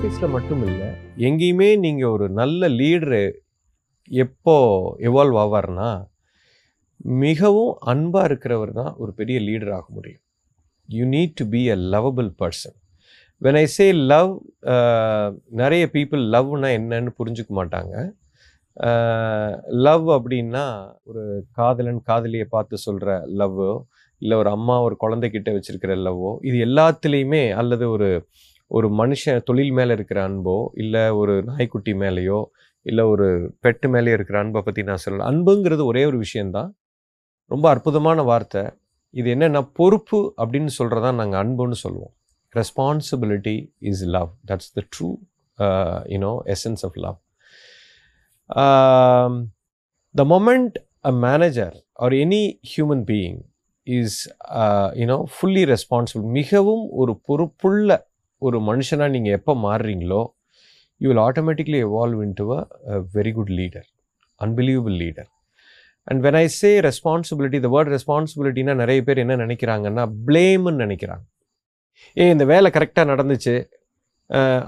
ஆஃபீஸில் மட்டும் இல்லை, எங்கேயுமே நீங்கள் ஒரு நல்ல லீடரு எப்போ எவால்வ் ஆவார்னா, மிகவும் அன்பாக இருக்கிறவர் தான் ஒரு பெரிய லீடர் ஆக முடியும். You need to be a lovable person. When I say love, நிறைய பீப்புள் லவ்னால் என்னன்னு புரிஞ்சுக்க மாட்டாங்க. லவ் அப்படின்னா ஒரு காதலன் காதலியை பார்த்து சொல்கிற லவ்வோ, இல்லை ஒரு அம்மா ஒரு குழந்தைகிட்ட வச்சுருக்கிற லவ்வோ, இது எல்லாத்துலேயுமே, அல்லது ஒரு மனுஷன் தொழில் மேலே இருக்கிற அன்போ, இல்லை ஒரு நாய்க்குட்டி மேலேயோ, இல்லை ஒரு பெட்டு மேலேயோ இருக்கிற அன்பை பற்றி நான் சொல்லலாம். அன்புங்கிறது ஒரே ஒரு விஷயந்தான், ரொம்ப அற்புதமான வார்த்தை. இது என்னென்னா, பொறுப்பு அப்படின்னு சொல்கிறதா நாங்கள் அன்புன்னு சொல்லுவோம். Responsibility is love. That's the true essence of love. The moment a manager or any human being is fully responsible, மிகவும் ஒரு பொறுப்புள்ள ஒரு மனுஷனாக நீங்கள் எப்போ மாறுறீங்களோ, you will automatically evolve into a very good leader, unbelievable leader. And when I say responsibility, the word responsibility னா நிறைய பேர் என்ன நினைக்கிறாங்கன்னா, பிளேம்னு நினைக்கிறாங்க. இந்த வேலை கரெக்டாக நடந்துச்சு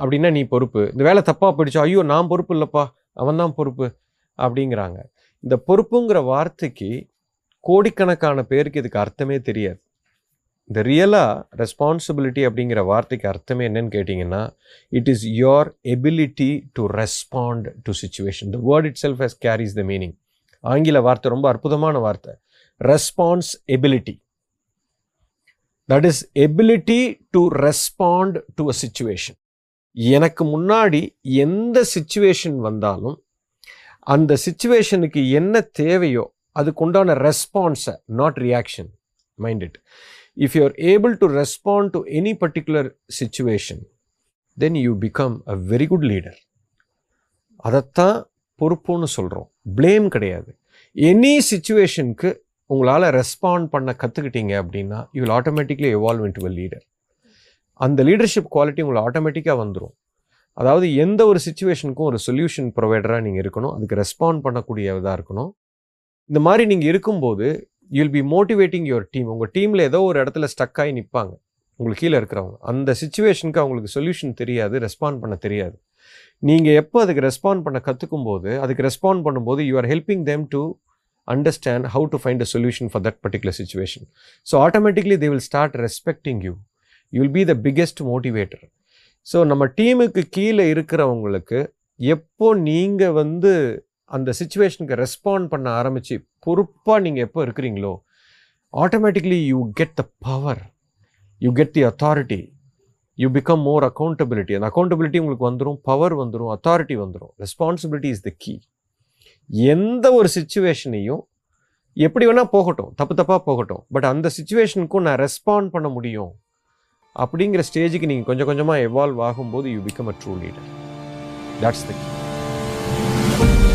அப்படின்னா நீ பொறுப்பு, இந்த வேலை தப்பாக போயிடுச்சோ ஐயோ நான் பொறுப்பு இல்லைப்பா அவன்தான் பொறுப்பு அப்படிங்கிறாங்க. இந்த பொறுப்புங்கிற வார்த்தைக்கு கோடிக்கணக்கான பேருக்கு இதுக்கு அர்த்தமே தெரியாது. இந்த ரியலாக ரெஸ்பான்சிபிலிட்டி அப்படிங்கிற வார்த்தைக்கு அர்த்தமே என்னன்னு கேட்டிங்கன்னா, it is your ability to respond to situation. The word itself has carries the meaning. ஆங்கில வார்த்தை ரொம்ப அற்புதமான வார்த்தை, response ability. That is ability to respond to a situation. எனக்கு முன்னாடி எந்த சிச்சுவேஷன் வந்தாலும் அந்த சிச்சுவேஷனுக்கு என்ன தேவையோ அதுக்குண்டான ரெஸ்பான்ஸை, not reaction, mind it. If you are able to respond to any particular situation, then you become a very good leader. அதைத்தான் பொறுப்புன்னு சொல்கிறோம், பிளேம் கிடையாது. எனி சிச்சுவேஷனுக்கு உங்களால் ரெஸ்பாண்ட் பண்ண கற்றுக்கிட்டீங்க அப்படின்னா, you will automatically evolve into a leader. அந்த leadership quality உங்களை ஆட்டோமேட்டிக்காக வந்துடும். அதாவது எந்த ஒரு சிச்சுவேஷனுக்கும் ஒரு சொல்யூஷன் ப்ரொவைடராக நீங்கள் இருக்கணும், அதுக்கு ரெஸ்பாண்ட் பண்ணக்கூடியதாக இருக்கணும். இந்த மாதிரி நீங்கள் இருக்கும்போது you will be motivating your team. உங்கள் டீமில் ஏதோ ஒரு இடத்துல ஸ்டக் ஆகி நிற்பாங்க உங்களுக்கு கீழே இருக்கிறவங்க. அந்த சிச்சுவேஷனுக்கு அவங்களுக்கு சொல்யூஷன் தெரியாது, ரெஸ்பாண்ட் பண்ண தெரியாது. நீங்கள் எப்போ அதுக்கு ரெஸ்பாண்ட் பண்ண கற்றுக்கும் போது, அதுக்கு ரெஸ்பாண்ட் பண்ணும்போது, you are helping them to understand how to find a solution for that particular situation. So automatically they will start respecting you. You will be the biggest motivator. So நம்ம டீமுக்கு கீழே இருக்கிறவங்களுக்கு எப்போ நீங்கள் அந்த சிச்சுவேஷனுக்கு ரெஸ்பாண்ட் பண்ண ஆரம்பித்து பொறுப்பாக நீங்கள் எப்போ இருக்கிறீங்களோ, automatically you get the power, you get the authority, you become more accountability. அந்த அக்கௌண்டபிலிட்டி உங்களுக்கு வந்துடும், பவர் வந்துடும், அத்தாரிட்டி வந்துடும். Responsibility is the key. எந்த ஒரு சிச்சுவேஷனையும் எப்படி வேணால் போகட்டும், தப்பு தப்பாக போகட்டும், பட் அந்த சிச்சுவேஷனுக்கும் நான் ரெஸ்பாண்ட் பண்ண முடியும் அப்படிங்கிற ஸ்டேஜுக்கு நீங்கள் கொஞ்சம் கொஞ்சமாக எவால்வ் ஆகும்போது you become a true leader. That's the key.